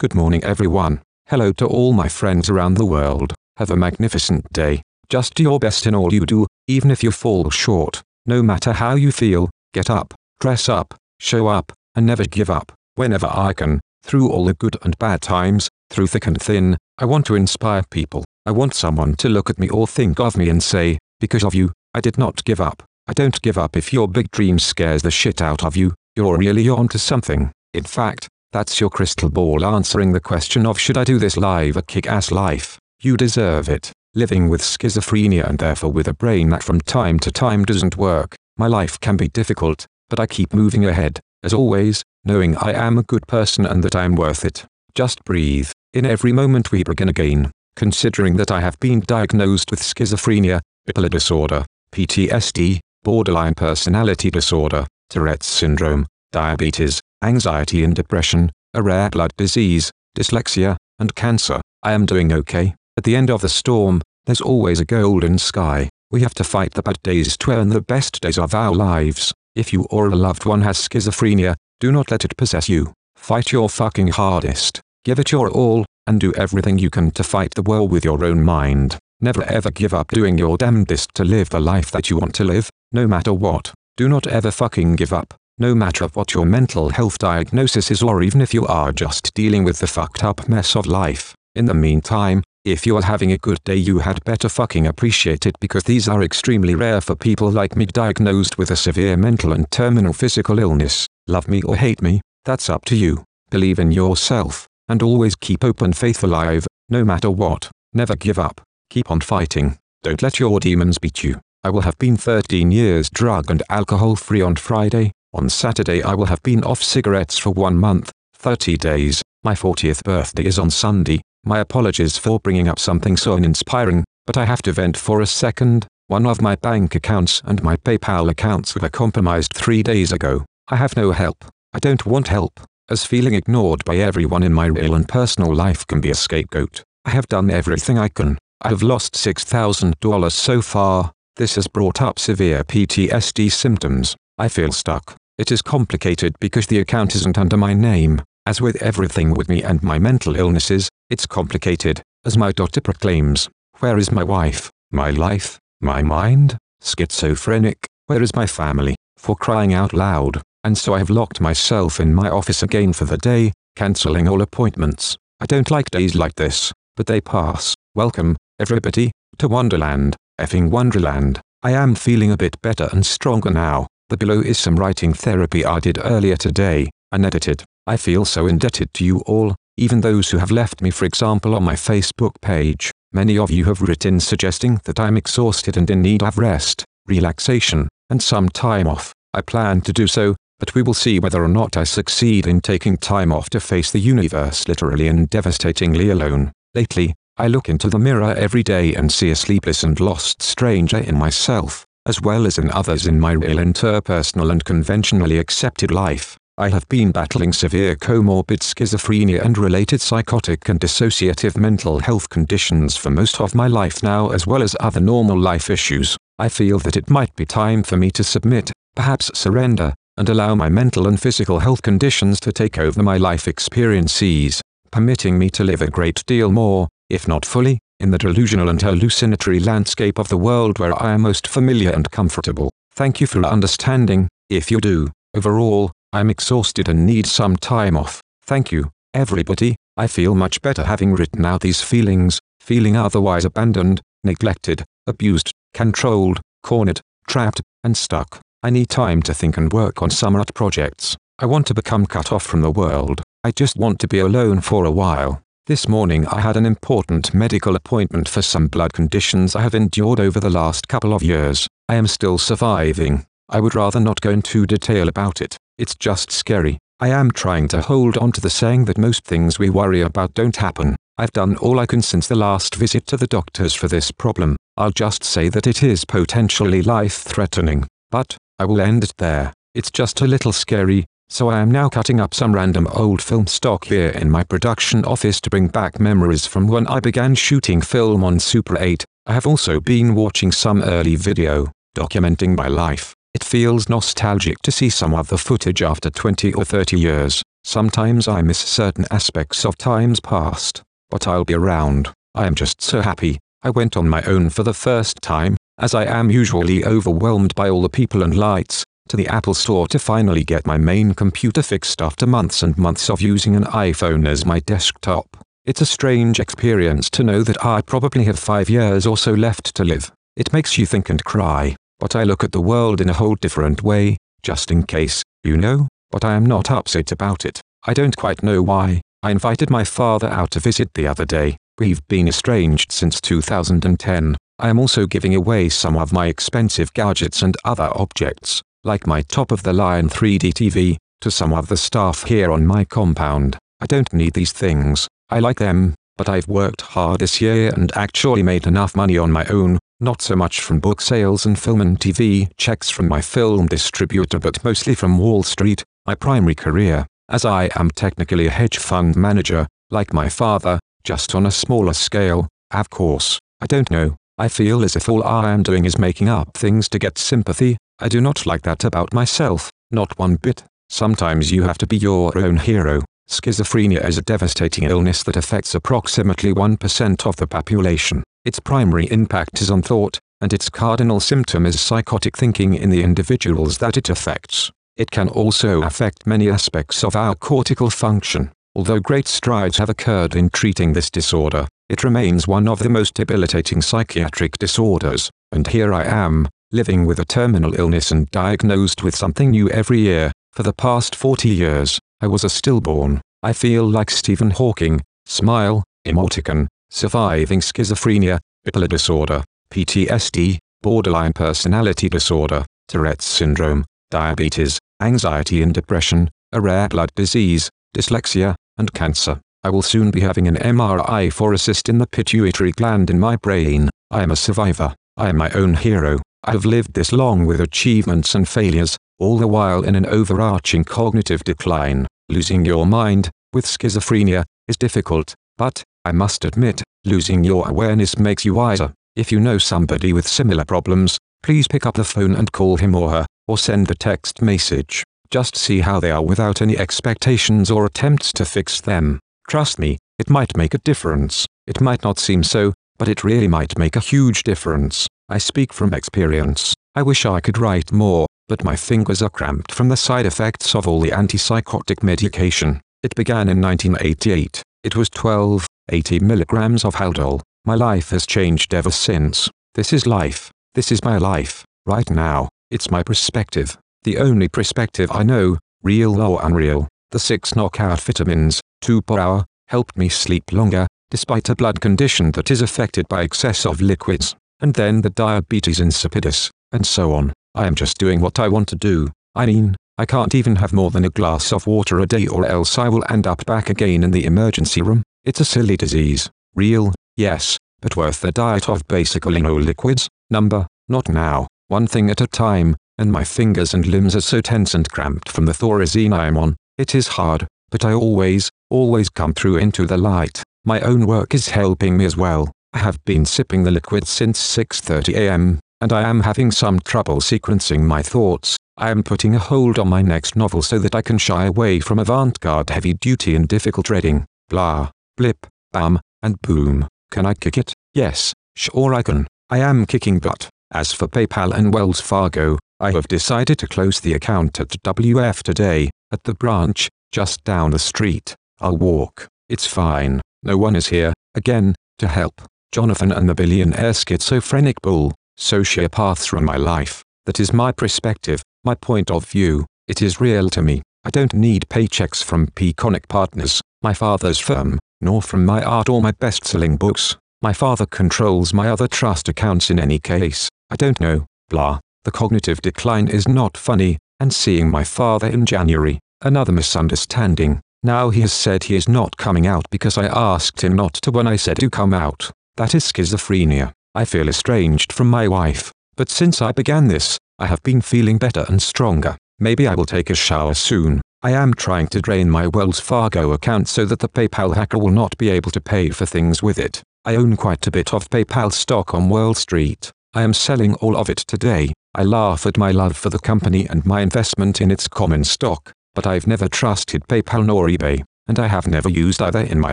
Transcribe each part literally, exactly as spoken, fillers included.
Good morning everyone. Hello to all my friends around the world. Have a magnificent day. Just do your best in all you do, even if you fall short. No matter how you feel, get up, dress up, show up, and never give up. Whenever I can, through all the good and bad times, through thick and thin, I want to inspire people. I want someone to look at me or think of me and say, because of you, I did not give up. I don't give up. If your big dream scares the shit out of you, you're really onto something. In fact, that's your crystal ball answering the question of should I do this live at Kick-Ass Life? You deserve it. Living with schizophrenia and therefore with a brain that from time to time doesn't work, my life can be difficult, but I keep moving ahead, as always, knowing I am a good person and that I'm worth it. Just breathe. In every moment we begin again. Considering that I have been diagnosed with schizophrenia, bipolar disorder, P T S D, borderline personality disorder, Tourette's syndrome, diabetes, anxiety and depression, a rare blood disease, dyslexia, and cancer, I am doing okay. At the end of the storm, there's always a golden sky. We have to fight the bad days to earn the best days of our lives. If you or a loved one has schizophrenia, do not let it possess you. Fight your fucking hardest. Give it your all, and do everything you can to fight the world with your own mind. Never ever give up doing your damnedest to live the life that you want to live, no matter what. Do not ever fucking give up. No matter what your mental health diagnosis is or even if you are just dealing with the fucked up mess of life. In the meantime, if you are having a good day you had better fucking appreciate it because these are extremely rare for people like me diagnosed with a severe mental and terminal physical illness. Love me or hate me, that's up to you. Believe in yourself, and always keep hope and faith alive, no matter what. Never give up. Keep on fighting. Don't let your demons beat you. I will have been thirteen years drug and alcohol free on Friday. On Saturday I will have been off cigarettes for one month, thirty days, my fortieth birthday is on Sunday, my apologies for bringing up something so uninspiring, but I have to vent for a second. One of my bank accounts and my PayPal accounts were compromised three days ago. I have no help. I don't want help, as feeling ignored by everyone in my real and personal life can be a scapegoat. I have done everything I can. I have lost six thousand dollars so far. This has brought up severe P T S D symptoms. I feel stuck. It is complicated because the account isn't under my name. As with everything with me and my mental illnesses, it's complicated, as my doctor proclaims. Where is my wife? My life? My mind? Schizophrenic? Where is my family? For crying out loud. And so I have locked myself in my office again for the day, cancelling all appointments. I don't like days like this, but they pass. Welcome, everybody, to Wonderland, effing Wonderland. I am feeling a bit better and stronger now. The below is some writing therapy I did earlier today, unedited. I feel so indebted to you all, even those who have left me for example on my Facebook page. Many of you have written suggesting that I'm exhausted and in need of rest, relaxation, and some time off. I plan to do so, but we will see whether or not I succeed in taking time off to face the universe literally and devastatingly alone. Lately, I look into the mirror every day and see a sleepless and lost stranger in myself, as well as in others in my real interpersonal and conventionally accepted life. I have been battling severe comorbid schizophrenia and related psychotic and dissociative mental health conditions for most of my life now as well as other normal life issues. I feel that it might be time for me to submit, perhaps surrender, and allow my mental and physical health conditions to take over my life experiences, permitting me to live a great deal more, if not fully, in the delusional and hallucinatory landscape of the world where I am most familiar and comfortable. Thank you for understanding, if you do. Overall, I'm exhausted and need some time off. Thank you, everybody. I feel much better having written out these feelings, feeling otherwise abandoned, neglected, abused, controlled, cornered, trapped, and stuck. I need time to think and work on some art projects. I want to become cut off from the world. I just want to be alone for a while. This morning I had an important medical appointment for some blood conditions I have endured over the last couple of years. I am still surviving. I would rather not go into detail about it. It's just scary. I am trying to hold on to the saying that most things we worry about don't happen. I've done all I can since the last visit to the doctors for this problem. I'll just say that it is potentially life-threatening. But, I will end it there. It's just a little scary. So I am now cutting up some random old film stock here in my production office to bring back memories from when I began shooting film on Super eight. I have also been watching some early video, documenting my life. It feels nostalgic to see some of the footage after twenty or thirty years. Sometimes I miss certain aspects of times past, but I'll be around. I am just so happy. I went on my own for the first time, as I am usually overwhelmed by all the people and lights, to the Apple Store to finally get my main computer fixed after months and months of using an iPhone as my desktop. It's a strange experience to know that I probably have five years or so left to live. It makes you think and cry, but I look at the world in a whole different way, just in case, you know, but I am not upset about it. I don't quite know why. I invited my father out to visit the other day. We've been estranged since two thousand ten. I am also giving away some of my expensive gadgets and other objects, like my top-of-the-line three D T V, to some of the staff here on my compound. I don't need these things, I like them, but I've worked hard this year and actually made enough money on my own, not so much from book sales and film and T V checks from my film distributor but mostly from Wall Street, my primary career, as I am technically a hedge fund manager, like my father, just on a smaller scale, of course. I don't know, I feel as if all I am doing is making up things to get sympathy. I do not like that about myself, not one bit. Sometimes you have to be your own hero. Schizophrenia is a devastating illness that affects approximately one percent of the population. Its primary impact is on thought, and its cardinal symptom is psychotic thinking in the individuals that it affects. It can also affect many aspects of our cortical function. Although great strides have occurred in treating this disorder, it remains one of the most debilitating psychiatric disorders, and here I am, living with a terminal illness and diagnosed with something new every year. For the past forty years, I was a stillborn. I feel like Stephen Hawking, smile, emoticon, surviving schizophrenia, bipolar disorder, P T S D, borderline personality disorder, Tourette's syndrome, diabetes, anxiety and depression, a rare blood disease, dyslexia, and cancer. I will soon be having an M R I for a cyst in the pituitary gland in my brain. I am a survivor. I am my own hero. I have lived this long with achievements and failures, all the while in an overarching cognitive decline. Losing your mind, with schizophrenia, is difficult, but, I must admit, losing your awareness makes you wiser. If you know somebody with similar problems, please pick up the phone and call him or her, or send a text message. Just see how they are without any expectations or attempts to fix them. Trust me, it might make a difference. It might not seem so, but it really might make a huge difference. I speak from experience. I wish I could write more, but my fingers are cramped from the side effects of all the antipsychotic medication. It began in nineteen eighty-eight. It was twelve, eighty milligrams of Haldol. My life has changed ever since. This is life. This is my life, right now. It's my perspective. The only perspective I know, real or unreal. The six knockout vitamins, two per hour, helped me sleep longer, despite a blood condition that is affected by excess of liquids, and then the diabetes insipidus, and so on. I am just doing what I want to do. I mean, I can't even have more than a glass of water a day or else I will end up back again in the emergency room. It's a silly disease. Real, yes, but worth the diet of basically no liquids. Number, not now. One thing at a time, and my fingers and limbs are so tense and cramped from the thorazine I am on. It is hard, but I always, always come through into the light. My own work is helping me as well. I have been sipping the liquid since six thirty a m, and I am having some trouble sequencing my thoughts. I am putting a hold on my next novel so that I can shy away from avant-garde heavy-duty and difficult reading. Blah, blip, bam, and boom. Can I kick it? Yes, sure I can. I am kicking butt. As for PayPal and Wells Fargo, I have decided to close the account at W F today, at the branch, just down the street. I'll walk. It's fine. No one is here, again, to help. Jonathan and the billionaire schizophrenic bull, sociopaths run my life. That is my perspective, my point of view. It is real to me. I don't need paychecks from Peconic Partners, my father's firm, nor from my art or my best-selling books. My father controls my other trust accounts in any case. I don't know. Blah. The cognitive decline is not funny, and seeing my father in January, another misunderstanding. Now he has said he is not coming out because I asked him not to when I said to come out. That is schizophrenia. I feel estranged from my wife, but since I began this, I have been feeling better and stronger. Maybe I will take a shower soon. I am trying to drain my Wells Fargo account so that the PayPal hacker will not be able to pay for things with it. I own quite a bit of PayPal stock on Wall Street. I am selling all of it today. I laugh at my love for the company and my investment in its common stock, but I've never trusted PayPal nor eBay, and I have never used either in my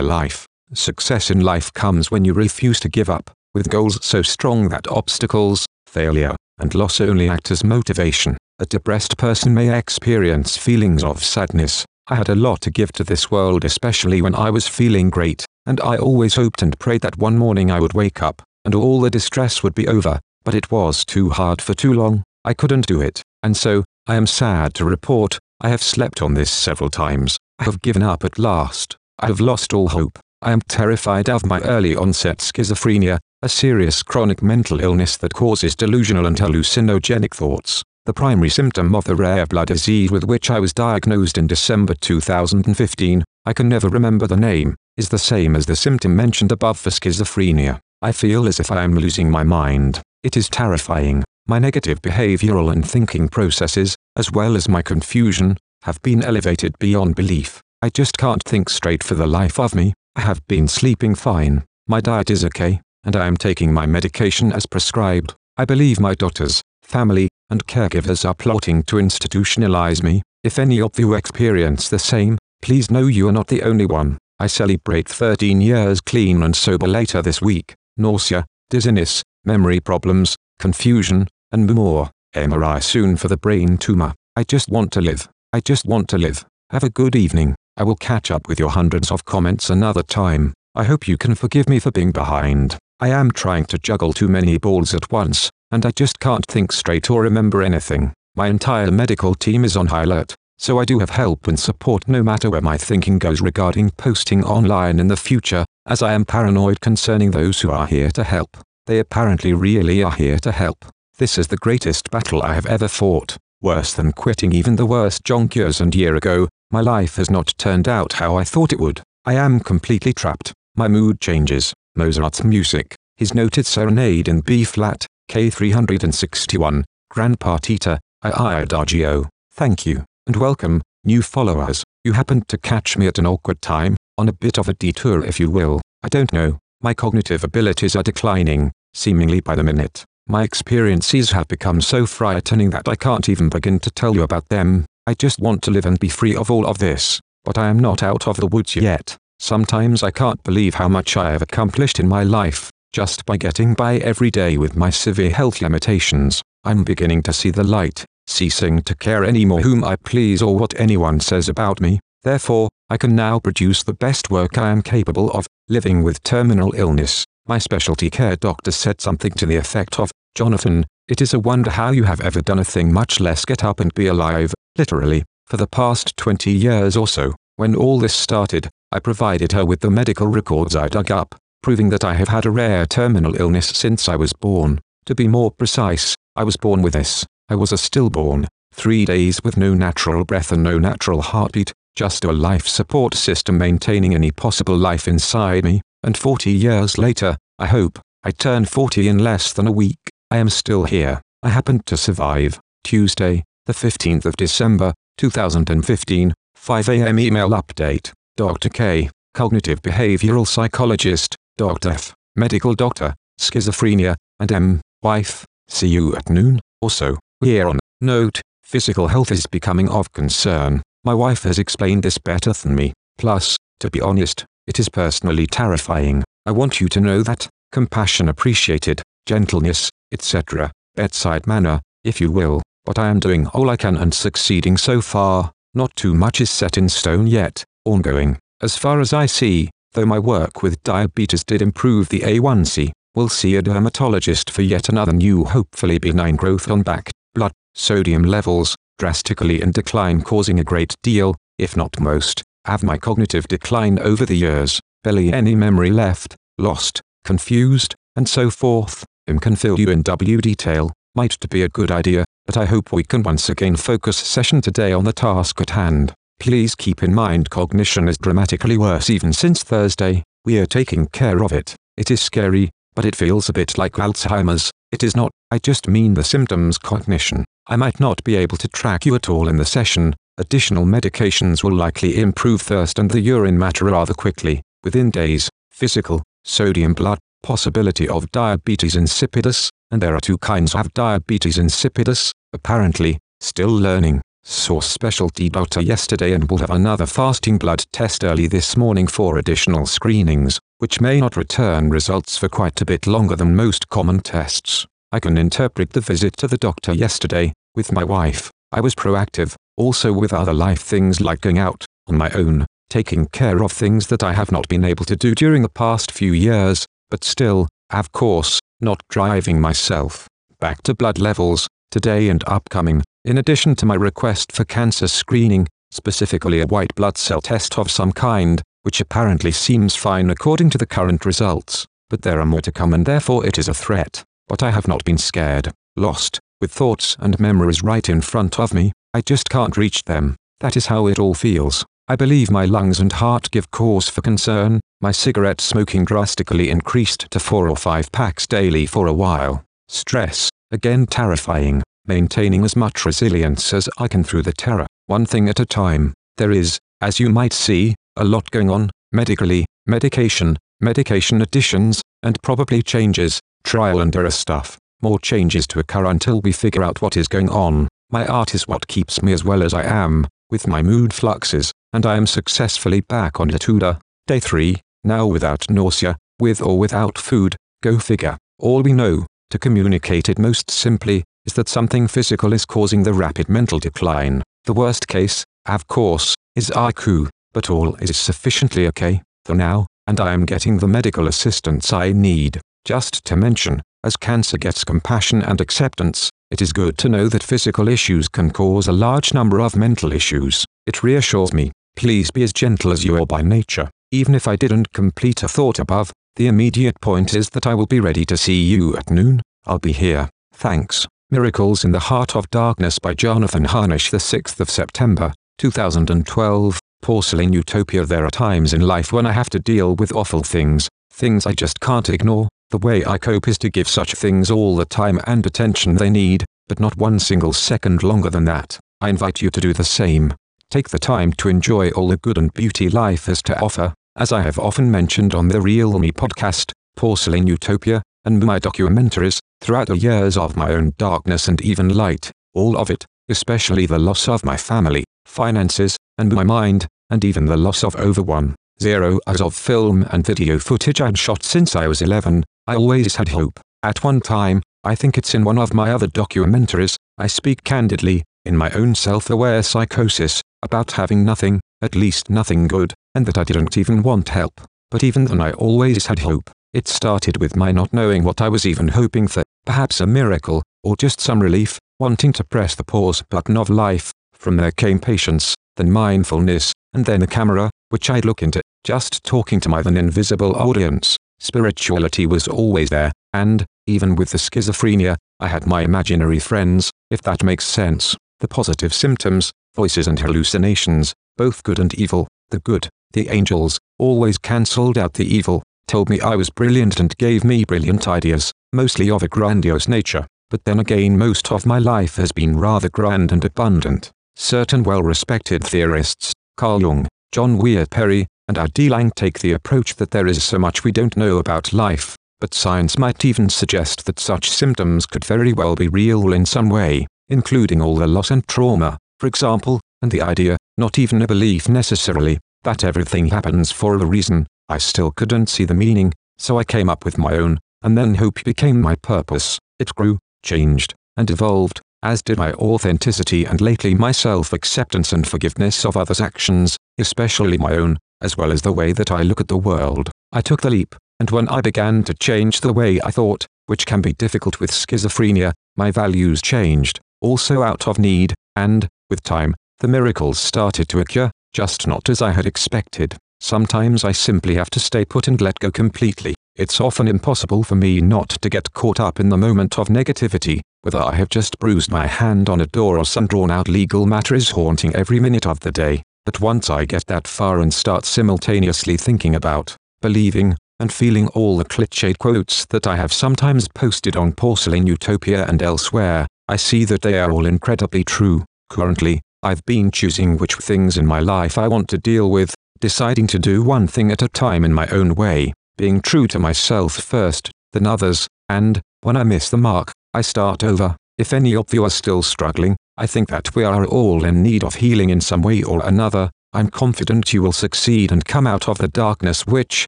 life. Success in life comes when you refuse to give up, with goals so strong that obstacles, failure, and loss only act as motivation. A depressed person may experience feelings of sadness. I had a lot to give to this world, especially when I was feeling great, and I always hoped and prayed that one morning I would wake up, and all the distress would be over, but it was too hard for too long. I couldn't do it, and so, I am sad to report, I have slept on this several times. I have given up at last. I have lost all hope. I am terrified of my early onset schizophrenia, a serious chronic mental illness that causes delusional and hallucinogenic thoughts. The primary symptom of the rare blood disease with which I was diagnosed in December two thousand fifteen, I can never remember the name, is the same as the symptom mentioned above for schizophrenia. I feel as if I am losing my mind. It is terrifying. My negative behavioral and thinking processes, as well as my confusion, have been elevated beyond belief. I just can't think straight for the life of me. I have been sleeping fine. My diet is okay, and I am taking my medication as prescribed. I believe my doctors, family, and caregivers are plotting to institutionalize me. If any of you experience the same, please know you are not the only one. I celebrate thirteen years clean and sober later this week. Nausea, dizziness, memory problems, confusion, and more. M R I soon for the brain tumor. I just want to live. I just want to live. Have a good evening. I will catch up with your hundreds of comments another time. I hope you can forgive me for being behind. I am trying to juggle too many balls at once, and I just can't think straight or remember anything. My entire medical team is on high alert, so I do have help and support no matter where my thinking goes regarding posting online in the future, as I am paranoid concerning those who are here to help. They apparently really are here to help. This is the greatest battle I have ever fought, worse than quitting even the worst junk years and year ago. My life has not turned out how I thought it would. I am completely trapped. My mood changes. Mozart's music, his noted serenade in B flat, K three sixty-one, Grand Partita, the second Adagio. Thank you, and welcome, new followers. You happened to catch me at an awkward time, on a bit of a detour if you will. I don't know, my cognitive abilities are declining, seemingly by the minute. My experiences have become so frightening that I can't even begin to tell you about them. I just want to live and be free of all of this, but I am not out of the woods yet. Sometimes I can't believe how much I have accomplished in my life. Just by getting by every day with my severe health limitations, I'm beginning to see the light, ceasing to care anymore whom I please or what anyone says about me. Therefore, I can now produce the best work I am capable of. Living with terminal illness, my specialty care doctor said something to the effect of, "Jonathan, it is a wonder how you have ever done a thing much less get up and be alive." Literally, for the past twenty years or so, when all this started, I provided her with the medical records I dug up, proving that I have had a rare terminal illness since I was born. To be more precise, I was born with this. I was a stillborn, three days with no natural breath and no natural heartbeat, just a life support system maintaining any possible life inside me, and forty years later, I hope, I turned forty in less than a week, I am still here. I happened to survive. Tuesday, the fifteenth of December, two thousand fifteen, five a m email update. Doctor K, cognitive behavioral psychologist, Doctor F, medical doctor, schizophrenia, and M, wife, see you at noon, also, here on, note, physical health is becoming of concern, my wife has explained this better than me, plus, to be honest, it is personally terrifying, I want you to know that, compassion appreciated, gentleness, et cetera, bedside manner, if you will, but I am doing all I can and succeeding so far, not too much is set in stone yet, ongoing, as far as I see. Though my work with diabetes did improve the A one C, we'll see a dermatologist for yet another new hopefully benign growth on back, blood, sodium levels, drastically in decline causing a great deal, if not most, of my cognitive decline over the years, barely any memory left, lost, confused, and so forth, and can fill you in w detail, might be a good idea, but I hope we can once again focus session today on the task at hand. Please keep in mind cognition is dramatically worse even since Thursday, we are taking care of it. It is scary, but it feels a bit like Alzheimer's. It is not, I just mean the symptoms cognition. I might not be able to track you at all in the session, additional medications will likely improve thirst and the urine matter rather quickly, within days, physical, sodium blood, possibility of diabetes insipidus, and there are two kinds of diabetes insipidus, apparently, still learning. Saw specialty doctor yesterday and will have another fasting blood test early this morning for additional screenings, which may not return results for quite a bit longer than most common tests. I can interpret the visit to the doctor yesterday, with my wife. I was proactive, also with other life things like going out, on my own, taking care of things that I have not been able to do during the past few years, but still, of course, not driving myself. Back to blood levels, today and upcoming. In addition to my request for cancer screening, specifically a white blood cell test of some kind, which apparently seems fine according to the current results, but there are more to come and therefore it is a threat. But I have not been scared, lost, with thoughts and memories right in front of me, I just can't reach them. That is how it all feels. I believe my lungs and heart give cause for concern. My cigarette smoking drastically increased to four or five packs daily for a while. Stress, again terrifying. Maintaining as much resilience as I can through the terror, one thing at a time. There is, as you might see, a lot going on, medically, medication, medication additions, and probably changes, trial and error stuff. More changes to occur until we figure out what is going on. My art is what keeps me as well as I am, with my mood fluxes, and I am successfully back on Latuda, day three, now without nausea, with or without food, go figure. All we know, to communicate it most simply, is that something physical is causing the rapid mental decline. The worst case, of course, is I Q, but all is sufficiently okay for now, and I am getting the medical assistance I need. Just to mention, as cancer gets compassion and acceptance, it is good to know that physical issues can cause a large number of mental issues. It reassures me, please be as gentle as you are by nature. Even if I didn't complete a thought above, the immediate point is that I will be ready to see you at noon. I'll be here. Thanks. Miracles in the Heart of Darkness by Jonathan Harnisch, the sixth of September, two thousand twelve, Porcelain Utopia. There are times in life when I have to deal with awful things, things I just can't ignore. The way I cope is to give such things all the time and attention they need, but not one single second longer than that. I invite you to do the same. Take the time to enjoy all the good and beauty life has to offer, as I have often mentioned on the Real Me podcast, Porcelain Utopia, and my documentaries, throughout the years of my own darkness and even light, all of it, especially the loss of my family, finances, and my mind, and even the loss of over one, zero hours of film and video footage I'd shot since I was eleven, I always had hope. At one time, I think it's in one of my other documentaries, I speak candidly, in my own self-aware psychosis, about having nothing, at least nothing good, and that I didn't even want help. But even then I always had hope. It started with my not knowing what I was even hoping for, perhaps a miracle, or just some relief, wanting to press the pause button of life. From there came patience, then mindfulness, and then the camera, which I'd look into, just talking to my then invisible audience. Spirituality was always there, and, even with the schizophrenia, I had my imaginary friends, if that makes sense. The positive symptoms, voices and hallucinations, both good and evil, the good, the angels, always cancelled out the evil. Told me I was brilliant and gave me brilliant ideas, mostly of a grandiose nature, but then again most of my life has been rather grand and abundant. Certain well-respected theorists, Carl Jung, John Weir Perry, and R D Lang take the approach that there is so much we don't know about life, but science might even suggest that such symptoms could very well be real in some way, including all the loss and trauma, for example, and the idea, not even a belief necessarily, that everything happens for a reason. I still couldn't see the meaning, so I came up with my own, and then hope became my purpose. It grew, changed, and evolved, as did my authenticity and lately my self-acceptance and forgiveness of others' actions, especially my own, as well as the way that I look at the world. I took the leap, and when I began to change the way I thought, which can be difficult with schizophrenia, my values changed, also out of need, and, with time, the miracles started to occur, just not as I had expected. Sometimes I simply have to stay put and let go completely. It's often impossible for me not to get caught up in the moment of negativity, whether I have just bruised my hand on a door or some drawn-out legal matter is haunting every minute of the day. But once I get that far and start simultaneously thinking about, believing, and feeling all the cliché quotes that I have sometimes posted on Porcelain Utopia and elsewhere, I see that they are all incredibly true. Currently, I've been choosing which things in my life I want to deal with, deciding to do one thing at a time in my own way, being true to myself first, then others, And, when I miss the mark, I start over. If any of you are still struggling, I think that we are all in need of healing in some way or another. I'm confident you will succeed and come out of the darkness which,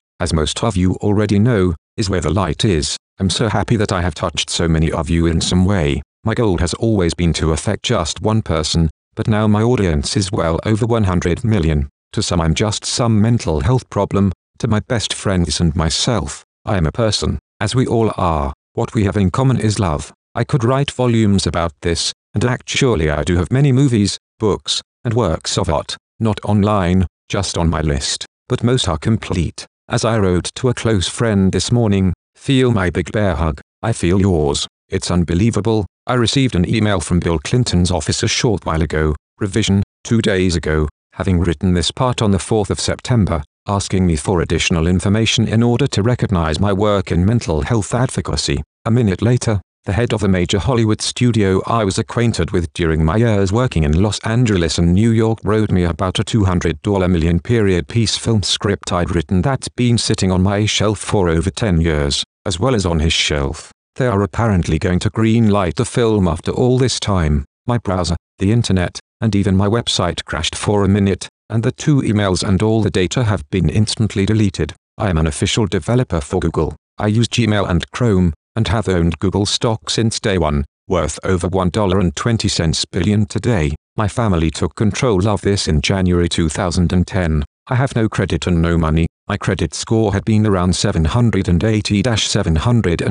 as most of you already know, is where the light is. I'm so happy that I have touched so many of you in some way. My goal has always been to affect just one person, but now my audience is well over one hundred million. To some I'm just some mental health problem, to my best friends and myself, I am a person, as we all are. What we have in common is love. I could write volumes about this, and actually I do have many movies, books, and works of art, not online, just on my list, but most are complete. As I wrote to a close friend this morning, feel my big bear hug, I feel yours, it's unbelievable. I received an email from Bill Clinton's office a short while ago, revision, two days ago, having written this part on the fourth of September, asking me for additional information in order to recognize my work in mental health advocacy. A minute later, the head of a major Hollywood studio I was acquainted with during my years working in Los Angeles and New York wrote me about a two hundred million dollar period piece film script I'd written that's been sitting on my shelf for over ten years, as well as on his shelf. They are apparently going to green light the film after all this time. My browser, the internet, and even my website crashed for a minute, and the two emails and all the data have been instantly deleted. I am an official developer for Google. I use Gmail and Chrome, and have owned Google stock since day one, worth over one dollar and twenty cents billion today. My family took control of this in January two thousand ten. I have no credit and no money. My credit score had been around seven eighty to seven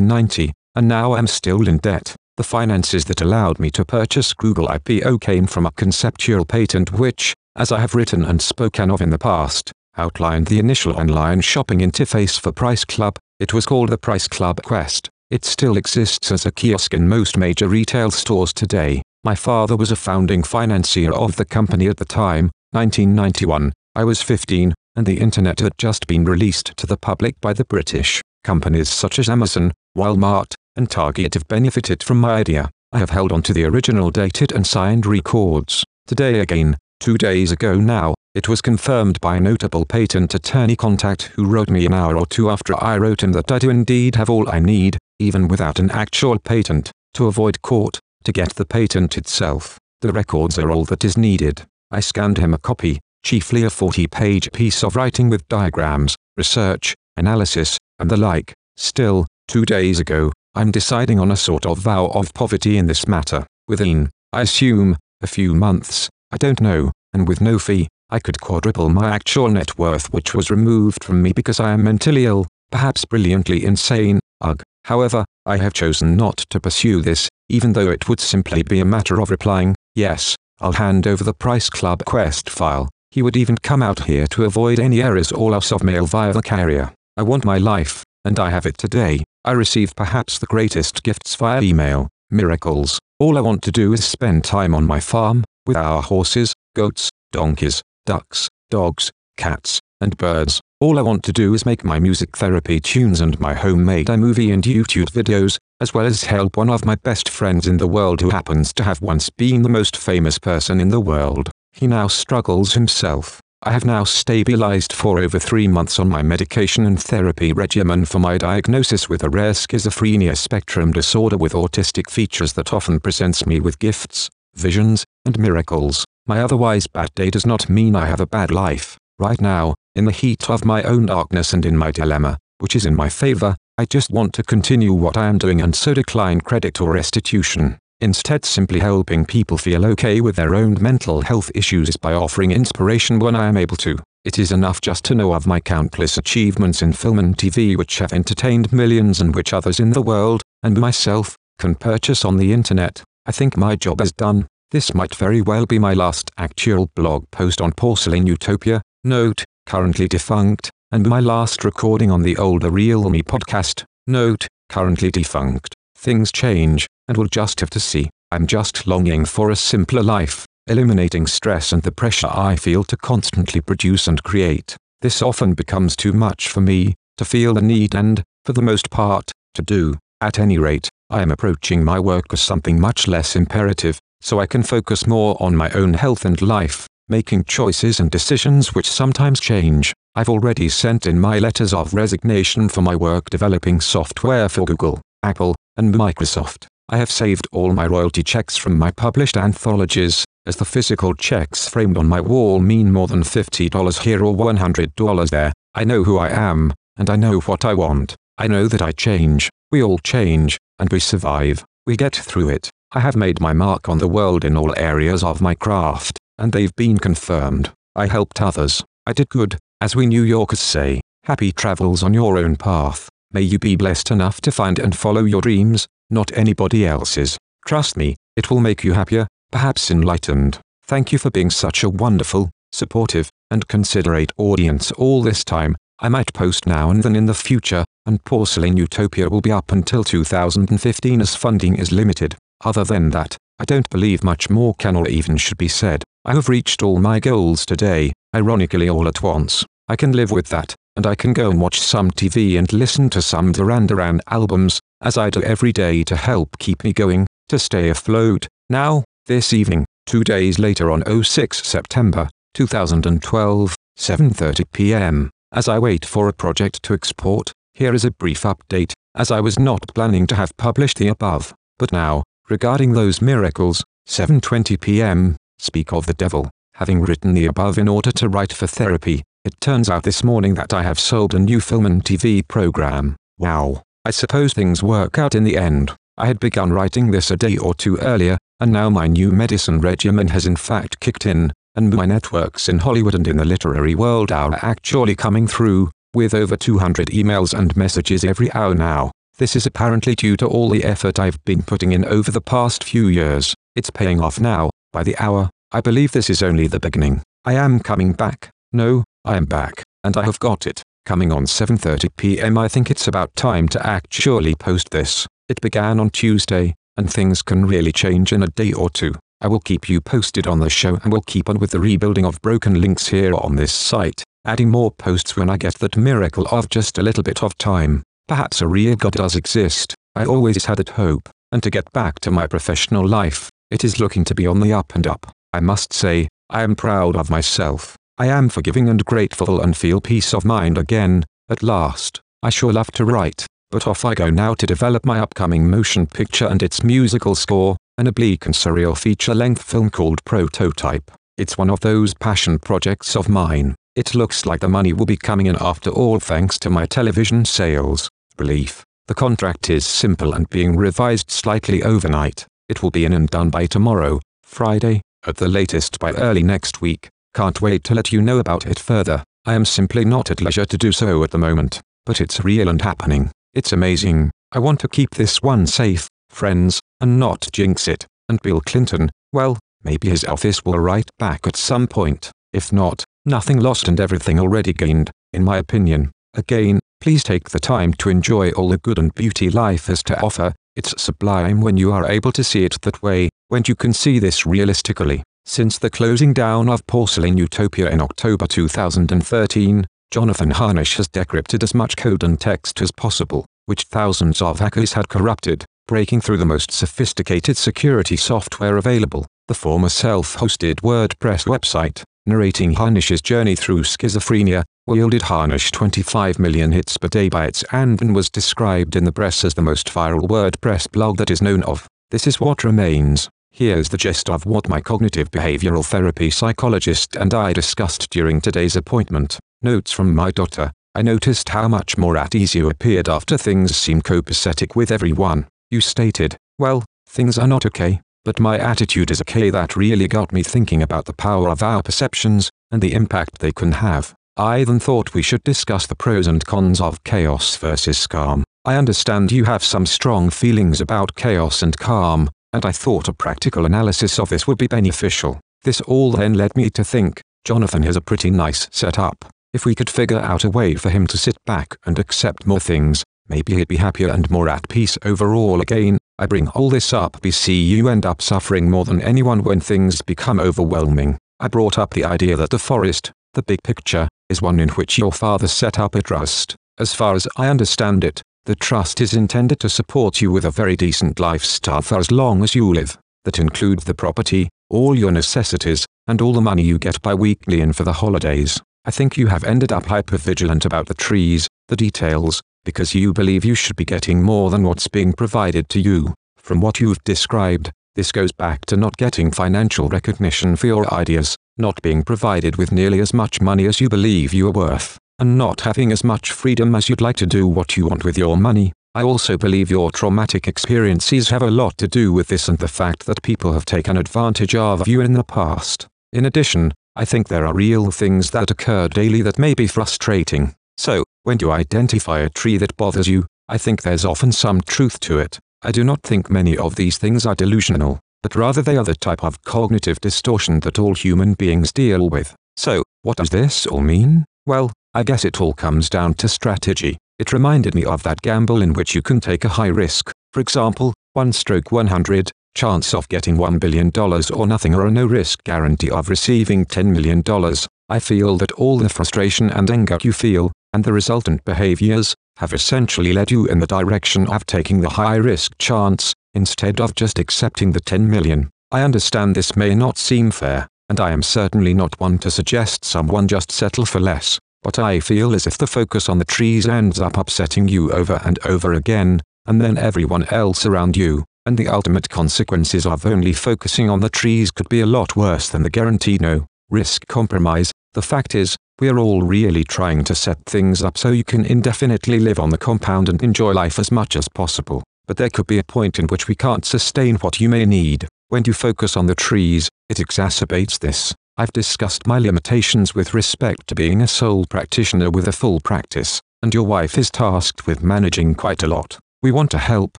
ninety. And now I'm still in debt. The finances that allowed me to purchase Google I P O came from a conceptual patent which, as I have written and spoken of in the past, outlined the initial online shopping interface for Price Club. It was called the Price Club Quest. It still exists as a kiosk in most major retail stores today. My father was a founding financier of the company at the time, nineteen ninety-one. I was fifteen, and the internet had just been released to the public by the British. Companies such as Amazon, Walmart, and Target have benefited from my idea. I have held on to the original dated and signed records. Today again, two days ago now, it was confirmed by a notable patent attorney contact who wrote me an hour or two after I wrote him that I do indeed have all I need, even without an actual patent, to avoid court, to get the patent itself. The records are all that is needed. I scanned him a copy, chiefly a forty page piece of writing with diagrams, research, analysis, and the like. Still, two days ago, I'm deciding on a sort of vow of poverty in this matter. Within, I assume, a few months, I don't know, and with no fee, I could quadruple my actual net worth which was removed from me because I am mentally ill, perhaps brilliantly insane, ugh. However, I have chosen not to pursue this, even though it would simply be a matter of replying, yes, I'll hand over the Price Club Quest file. He would even come out here to avoid any errors or loss of mail via the carrier. I want my life, and I have it today. I receive perhaps the greatest gifts via email, miracles. All I want to do is spend time on my farm, with our horses, goats, donkeys, ducks, dogs, cats, and birds. All I want to do is make my music therapy tunes and my homemade iMovie and YouTube videos, as well as help one of my best friends in the world who happens to have once been the most famous person in the world. He now struggles himself. I have now stabilized for over three months on my medication and therapy regimen for my diagnosis with a rare schizophrenia spectrum disorder with autistic features that often presents me with gifts, visions, and miracles. My otherwise bad day does not mean I have a bad life. Right now, in the heat of my own darkness and in my dilemma, which is in my favor, I just want to continue what I am doing and so decline credit or restitution. Instead, simply helping people feel okay with their own mental health issues by offering inspiration when I am able to. It is enough just to know of my countless achievements in film and T V which have entertained millions and which others in the world, and myself, can purchase on the internet. I think my job is done. This might very well be my last actual blog post on Porcelain Utopia, note, currently defunct, and my last recording on the older Real Me podcast, note, currently defunct. Things change, and we'll just have to see. I'm just longing for a simpler life, eliminating stress and the pressure I feel to constantly produce and create. This often becomes too much for me, to feel the need and, for the most part, to do. At any rate, I am approaching my work as something much less imperative, so I can focus more on my own health and life, making choices and decisions which sometimes change. I've already sent in my letters of resignation for my work developing software for Google. Apple, and Microsoft. I have saved all my royalty checks from my published anthologies, as the physical checks framed on my wall mean more than fifty dollars here or one hundred dollars there. I know who I am, and I know what I want. I know that I change, we all change, and we survive, we get through it. I have made my mark on the world in all areas of my craft, and they've been confirmed. I helped others, I did good, as we New Yorkers say. Happy travels on your own path. May you be blessed enough to find and follow your dreams, not anybody else's. Trust me, it will make you happier, perhaps enlightened. Thank you for being such a wonderful, supportive, and considerate audience all this time. I might post now and then in the future, and Porcelain Utopia will be up until two thousand fifteen as funding is limited. Other than that, I don't believe much more can or even should be said. I have reached all my goals today, ironically all at once. I can live with that. And I can go and watch some T V and listen to some Duran Duran albums, as I do every day to help keep me going, to stay afloat. Now, this evening, two days later on the sixth of September, two thousand twelve, seven thirty p m, as I wait for a project to export, here is a brief update, as I was not planning to have published the above. But now, regarding those miracles, seven twenty p m, speak of the devil, having written the above in order to write for therapy. It turns out this morning that I have sold a new film and T V program. Wow. I suppose things work out in the end. I had begun writing this a day or two earlier, and now my new medicine regimen has in fact kicked in, and my networks in Hollywood and in the literary world are actually coming through, with over two hundred emails and messages every hour now. This is apparently due to all the effort I've been putting in over the past few years. It's paying off now, by the hour. I believe this is only the beginning. I am coming back. No. I am back, and I have got it. Coming on seven thirty p m I think it's about time to actually post this. It began on Tuesday, and things can really change in a day or two. I will keep you posted on the show and will keep on with the rebuilding of broken links here on this site, adding more posts when I get that miracle of just a little bit of time. Perhaps a real God does exist. I always had that hope, and to get back to my professional life, it is looking to be on the up and up. I must say, I am proud of myself. I am forgiving and grateful and feel peace of mind again, at last. I sure love to write, but off I go now to develop my upcoming motion picture and its musical score, an oblique and surreal feature-length film called Prototype. It's one of those passion projects of mine. It looks like the money will be coming in after all thanks to my television sales. Relief. The contract is simple and being revised slightly overnight. It will be in and done by tomorrow, Friday, at the latest by early next week. Can't wait to let you know about it further. I am simply not at leisure to do so at the moment, but it's real and happening. It's amazing. I want to keep this one safe, friends, and not jinx it. And Bill Clinton, well, maybe his office will write back at some point. If not, nothing lost and everything already gained, in my opinion. Again, please take the time to enjoy all the good and beauty life has to offer. It's sublime when you are able to see it that way, when you can see this realistically. Since the closing down of Porcelain Utopia in October two thousand thirteen, Jonathan Harnisch has decrypted as much code and text as possible, which thousands of hackers had corrupted, breaking through the most sophisticated security software available, the former self-hosted WordPress website. Narrating Harnisch's journey through schizophrenia, wielded Harnisch twenty-five million hits per day by its end and was described in the press as the most viral WordPress blog that is known of. This is what remains. Here's the gist of what my cognitive behavioral therapy psychologist and I discussed during today's appointment. Notes from my daughter. I noticed how much more at ease you appeared after things seemed copacetic with everyone. You stated, well, things are not okay, but my attitude is okay. That really got me thinking about the power of our perceptions, and the impact they can have. I then thought we should discuss the pros and cons of chaos versus calm. I understand you have some strong feelings about chaos and calm, and I thought a practical analysis of this would be beneficial. This all then led me to think, Jonathan has a pretty nice setup. If we could figure out a way for him to sit back and accept more things, maybe he'd be happier and more at peace overall. Again, I bring all this up because you end up suffering more than anyone when things become overwhelming. I brought up the idea that the forest, the big picture, is one in which your father set up a trust. As far as I understand it, the trust is intended to support you with a very decent lifestyle for as long as you live. That includes the property, all your necessities, and all the money you get bi-weekly and for the holidays. I think you have ended up hyper-vigilant about the trees, the details, because you believe you should be getting more than what's being provided to you. From what you've described, this goes back to not getting financial recognition for your ideas, not being provided with nearly as much money as you believe you are worth, and not having as much freedom as you'd like to do what you want with your money. I also believe your traumatic experiences have a lot to do with this and the fact that people have taken advantage of you in the past. In addition, I think there are real things that occur daily that may be frustrating. So, when you identify a tree that bothers you, I think there's often some truth to it. I do not think many of these things are delusional, but rather they are the type of cognitive distortion that all human beings deal with. So, what does this all mean? Well, I guess it all comes down to strategy. It reminded me of that gamble in which you can take a high risk, for example, one stroke one hundred, chance of getting one billion dollars or nothing, or a no-risk guarantee of receiving ten million dollars. I feel that all the frustration and anger you feel, and the resultant behaviors, have essentially led you in the direction of taking the high-risk chance, instead of just accepting the ten million dollars. I understand this may not seem fair, and I am certainly not one to suggest someone just settle for less. But I feel as if the focus on the trees ends up upsetting you over and over again, and then everyone else around you, and the ultimate consequences of only focusing on the trees could be a lot worse than the guaranteed no-risk compromise. The fact is, we're all really trying to set things up so you can indefinitely live on the compound and enjoy life as much as possible, but there could be a point in which we can't sustain what you may need. When you focus on the trees, it exacerbates this. I've discussed my limitations with respect to being a sole practitioner with a full practice, and your wife is tasked with managing quite a lot. We want to help,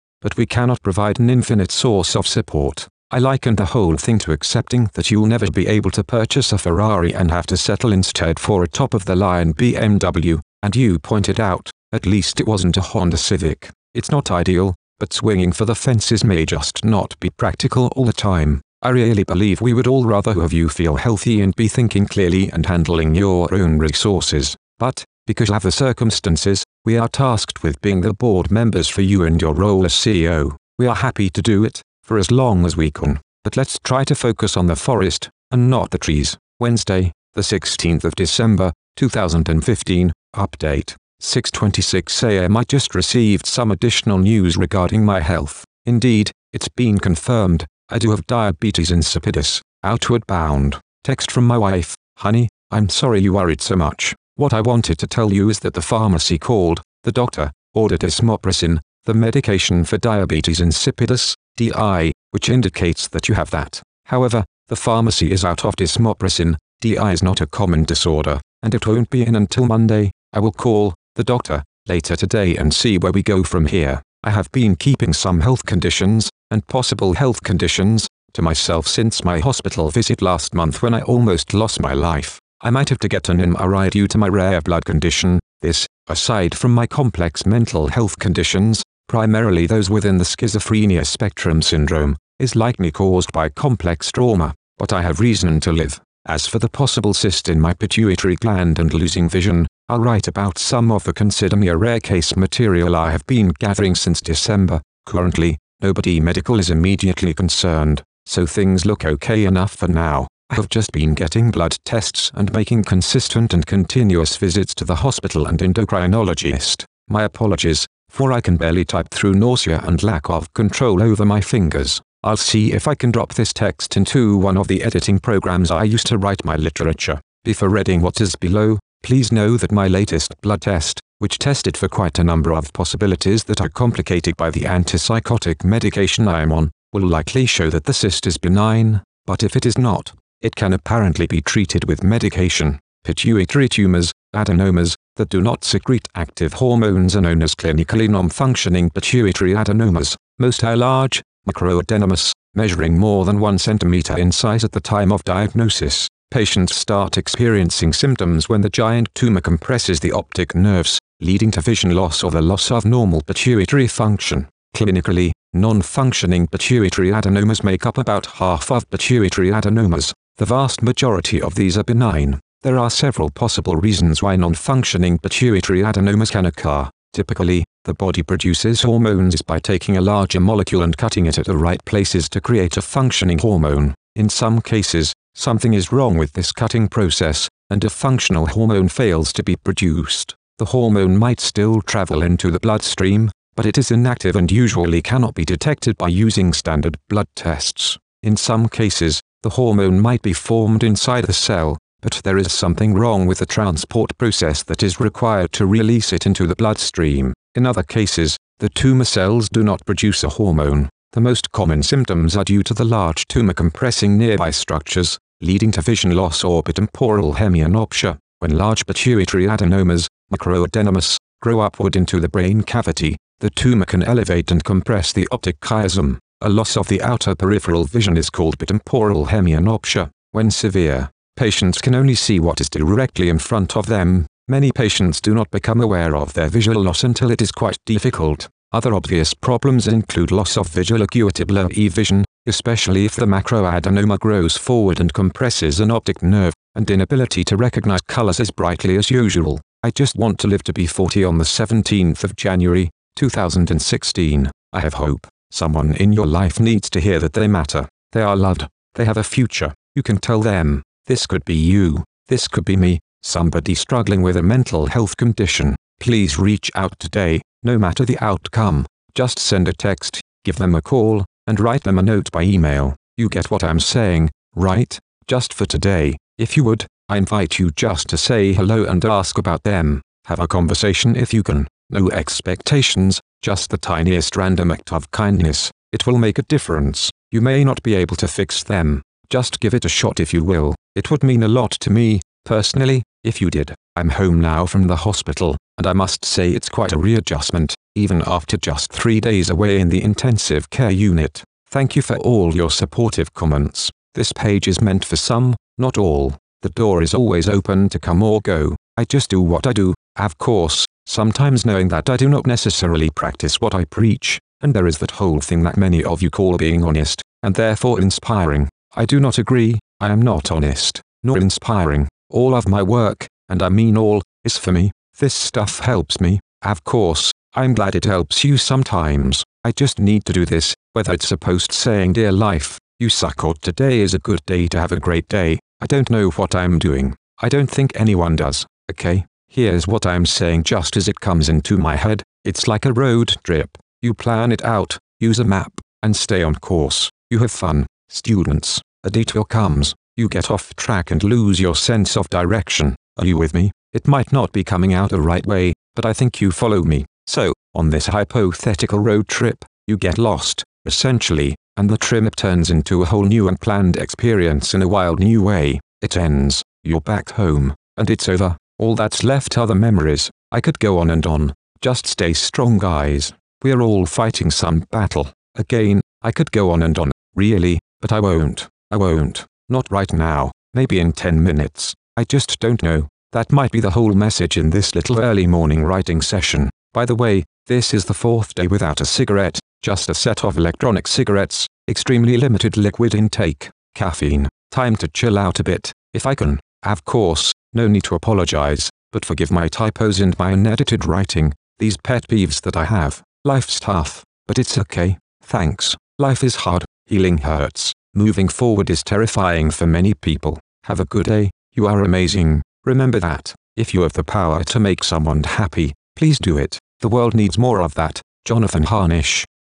but we cannot provide an infinite source of support. I liken the whole thing to accepting that you'll never be able to purchase a Ferrari and have to settle instead for a top-of-the-line B M W, and you pointed out, at least it wasn't a Honda Civic. It's not ideal, but swinging for the fences may just not be practical all the time. I really believe we would all rather have you feel healthy and be thinking clearly and handling your own resources, but, because of the circumstances, we are tasked with being the board members for you and your role as C E O. We are happy to do it, for as long as we can, but let's try to focus on the forest, and not the trees. Wednesday, the sixteenth of December, two thousand fifteen, update, six twenty-six a m I just received some additional news regarding my health. Indeed, it's been confirmed. I do have diabetes insipidus. Outward bound. Text from my wife. Honey, I'm sorry you worried so much. What I wanted to tell you is that the pharmacy called, the doctor, ordered desmopressin, the medication for diabetes insipidus, D I, which indicates that you have that. However, the pharmacy is out of desmopressin. D I is not a common disorder, and it won't be in until Monday. I will call the doctor later today and see where we go from here. I have been keeping some health conditions, and possible health conditions, to myself since my hospital visit last month when I almost lost my life. I might have to get an M R I due to my rare blood condition. This, aside from my complex mental health conditions, primarily those within the schizophrenia spectrum syndrome, is likely caused by complex trauma, but I have reason to live. As for the possible cyst in my pituitary gland and losing vision, I'll write about some of the consider me a rare case material I have been gathering since December. Currently, nobody medical is immediately concerned, so things look okay enough for now. I have just been getting blood tests and making consistent and continuous visits to the hospital and endocrinologist. My apologies, for I can barely type through nausea and lack of control over my fingers. I'll see if I can drop this text into one of the editing programs I use to write my literature. Before reading what is below, please know that my latest blood test, which tested for quite a number of possibilities that are complicated by the antipsychotic medication I am on, will likely show that the cyst is benign, but if it is not, it can apparently be treated with medication. Pituitary tumors, adenomas, that do not secrete active hormones are known as clinically non-functioning pituitary adenomas. Most are large, microadenomous, measuring more than one centimeter in size at the time of diagnosis. Patients start experiencing symptoms when the giant tumor compresses the optic nerves, leading to vision loss or the loss of normal pituitary function. Clinically, non-functioning pituitary adenomas make up about half of pituitary adenomas. The vast majority of these are benign. There are several possible reasons why non-functioning pituitary adenomas can occur. Typically, the body produces hormones by taking a larger molecule and cutting it at the right places to create a functioning hormone. In some cases, something is wrong with this cutting process, and a functional hormone fails to be produced. The hormone might still travel into the bloodstream, but it is inactive and usually cannot be detected by using standard blood tests. In some cases, the hormone might be formed inside the cell, but there is something wrong with the transport process that is required to release it into the bloodstream. In other cases, the tumor cells do not produce a hormone. The most common symptoms are due to the large tumor compressing nearby structures, leading to vision loss or bitemporal hemianopsia, when large pituitary adenomas, microadenomas, grow upward into the brain cavity. The tumor can elevate and compress the optic chiasm. A loss of the outer peripheral vision is called bitemporal hemianopsia. When severe, patients can only see what is directly in front of them. Many patients do not become aware of their visual loss until it is quite difficult. Other obvious problems include loss of visual acuity, blurry vision, especially if the macroadenoma grows forward and compresses an optic nerve, and inability to recognize colors as brightly as usual. I just want to live to be forty on the seventeenth of January, two thousand sixteen. I have hope. Someone in your life needs to hear that they matter. They are loved. They have a future. You can tell them. This could be you. This could be me. Somebody struggling with a mental health condition. Please reach out today, no matter the outcome. Just send a text, give them a call, and write them a note by email. You get what I'm saying, right? Just for today, if you would, I invite you just to say hello and ask about them. Have a conversation if you can. No expectations, just the tiniest random act of kindness. It will make a difference. You may not be able to fix them. Just give it a shot if you will. It would mean a lot to me, personally, if you did. I'm home now from the hospital, and I must say it's quite a readjustment, even after just three days away in the intensive care unit. Thank you for all your supportive comments. This page is meant for some, not all. The door is always open to come or go. I just do what I do, of course, sometimes knowing that I do not necessarily practice what I preach, and there is that whole thing that many of you call being honest, and therefore inspiring. I do not agree. I am not honest, nor inspiring. All of my work, and I mean all, is for me. This stuff helps me, of course. I'm glad it helps you sometimes. I just need to do this, whether it's a post saying dear life, you suck, or today is a good day to have a great day. I don't know what I'm doing. I don't think anyone does, okay? Here's what I'm saying just as it comes into my head. It's like a road trip. You plan it out, use a map, and stay on course. You have fun, students. A detour comes, you get off track and lose your sense of direction. Are you with me? It might not be coming out the right way, but I think you follow me. So, on this hypothetical road trip, you get lost, essentially, and the trip turns into a whole new unplanned experience in a wild new way. It ends, you're back home, and it's over. All that's left are the memories. I could go on and on. Just stay strong, guys. We're all fighting some battle. Again, I could go on and on, really, but I won't. I won't. Not right now. Maybe in ten minutes. I just don't know. That might be the whole message in this little early morning writing session. By the way, this is the fourth day without a cigarette, just a set of electronic cigarettes, extremely limited liquid intake, caffeine. Time to chill out a bit, if I can. Of course, no need to apologize, but forgive my typos and my unedited writing, these pet peeves that I have. Life's tough, but it's okay. Thanks. Life is hard, healing hurts. Moving forward is terrifying for many people. Have a good day. You are amazing. Remember that. If you have the power to make someone happy, please do it. The world needs more of that. Jonathan Harnisch.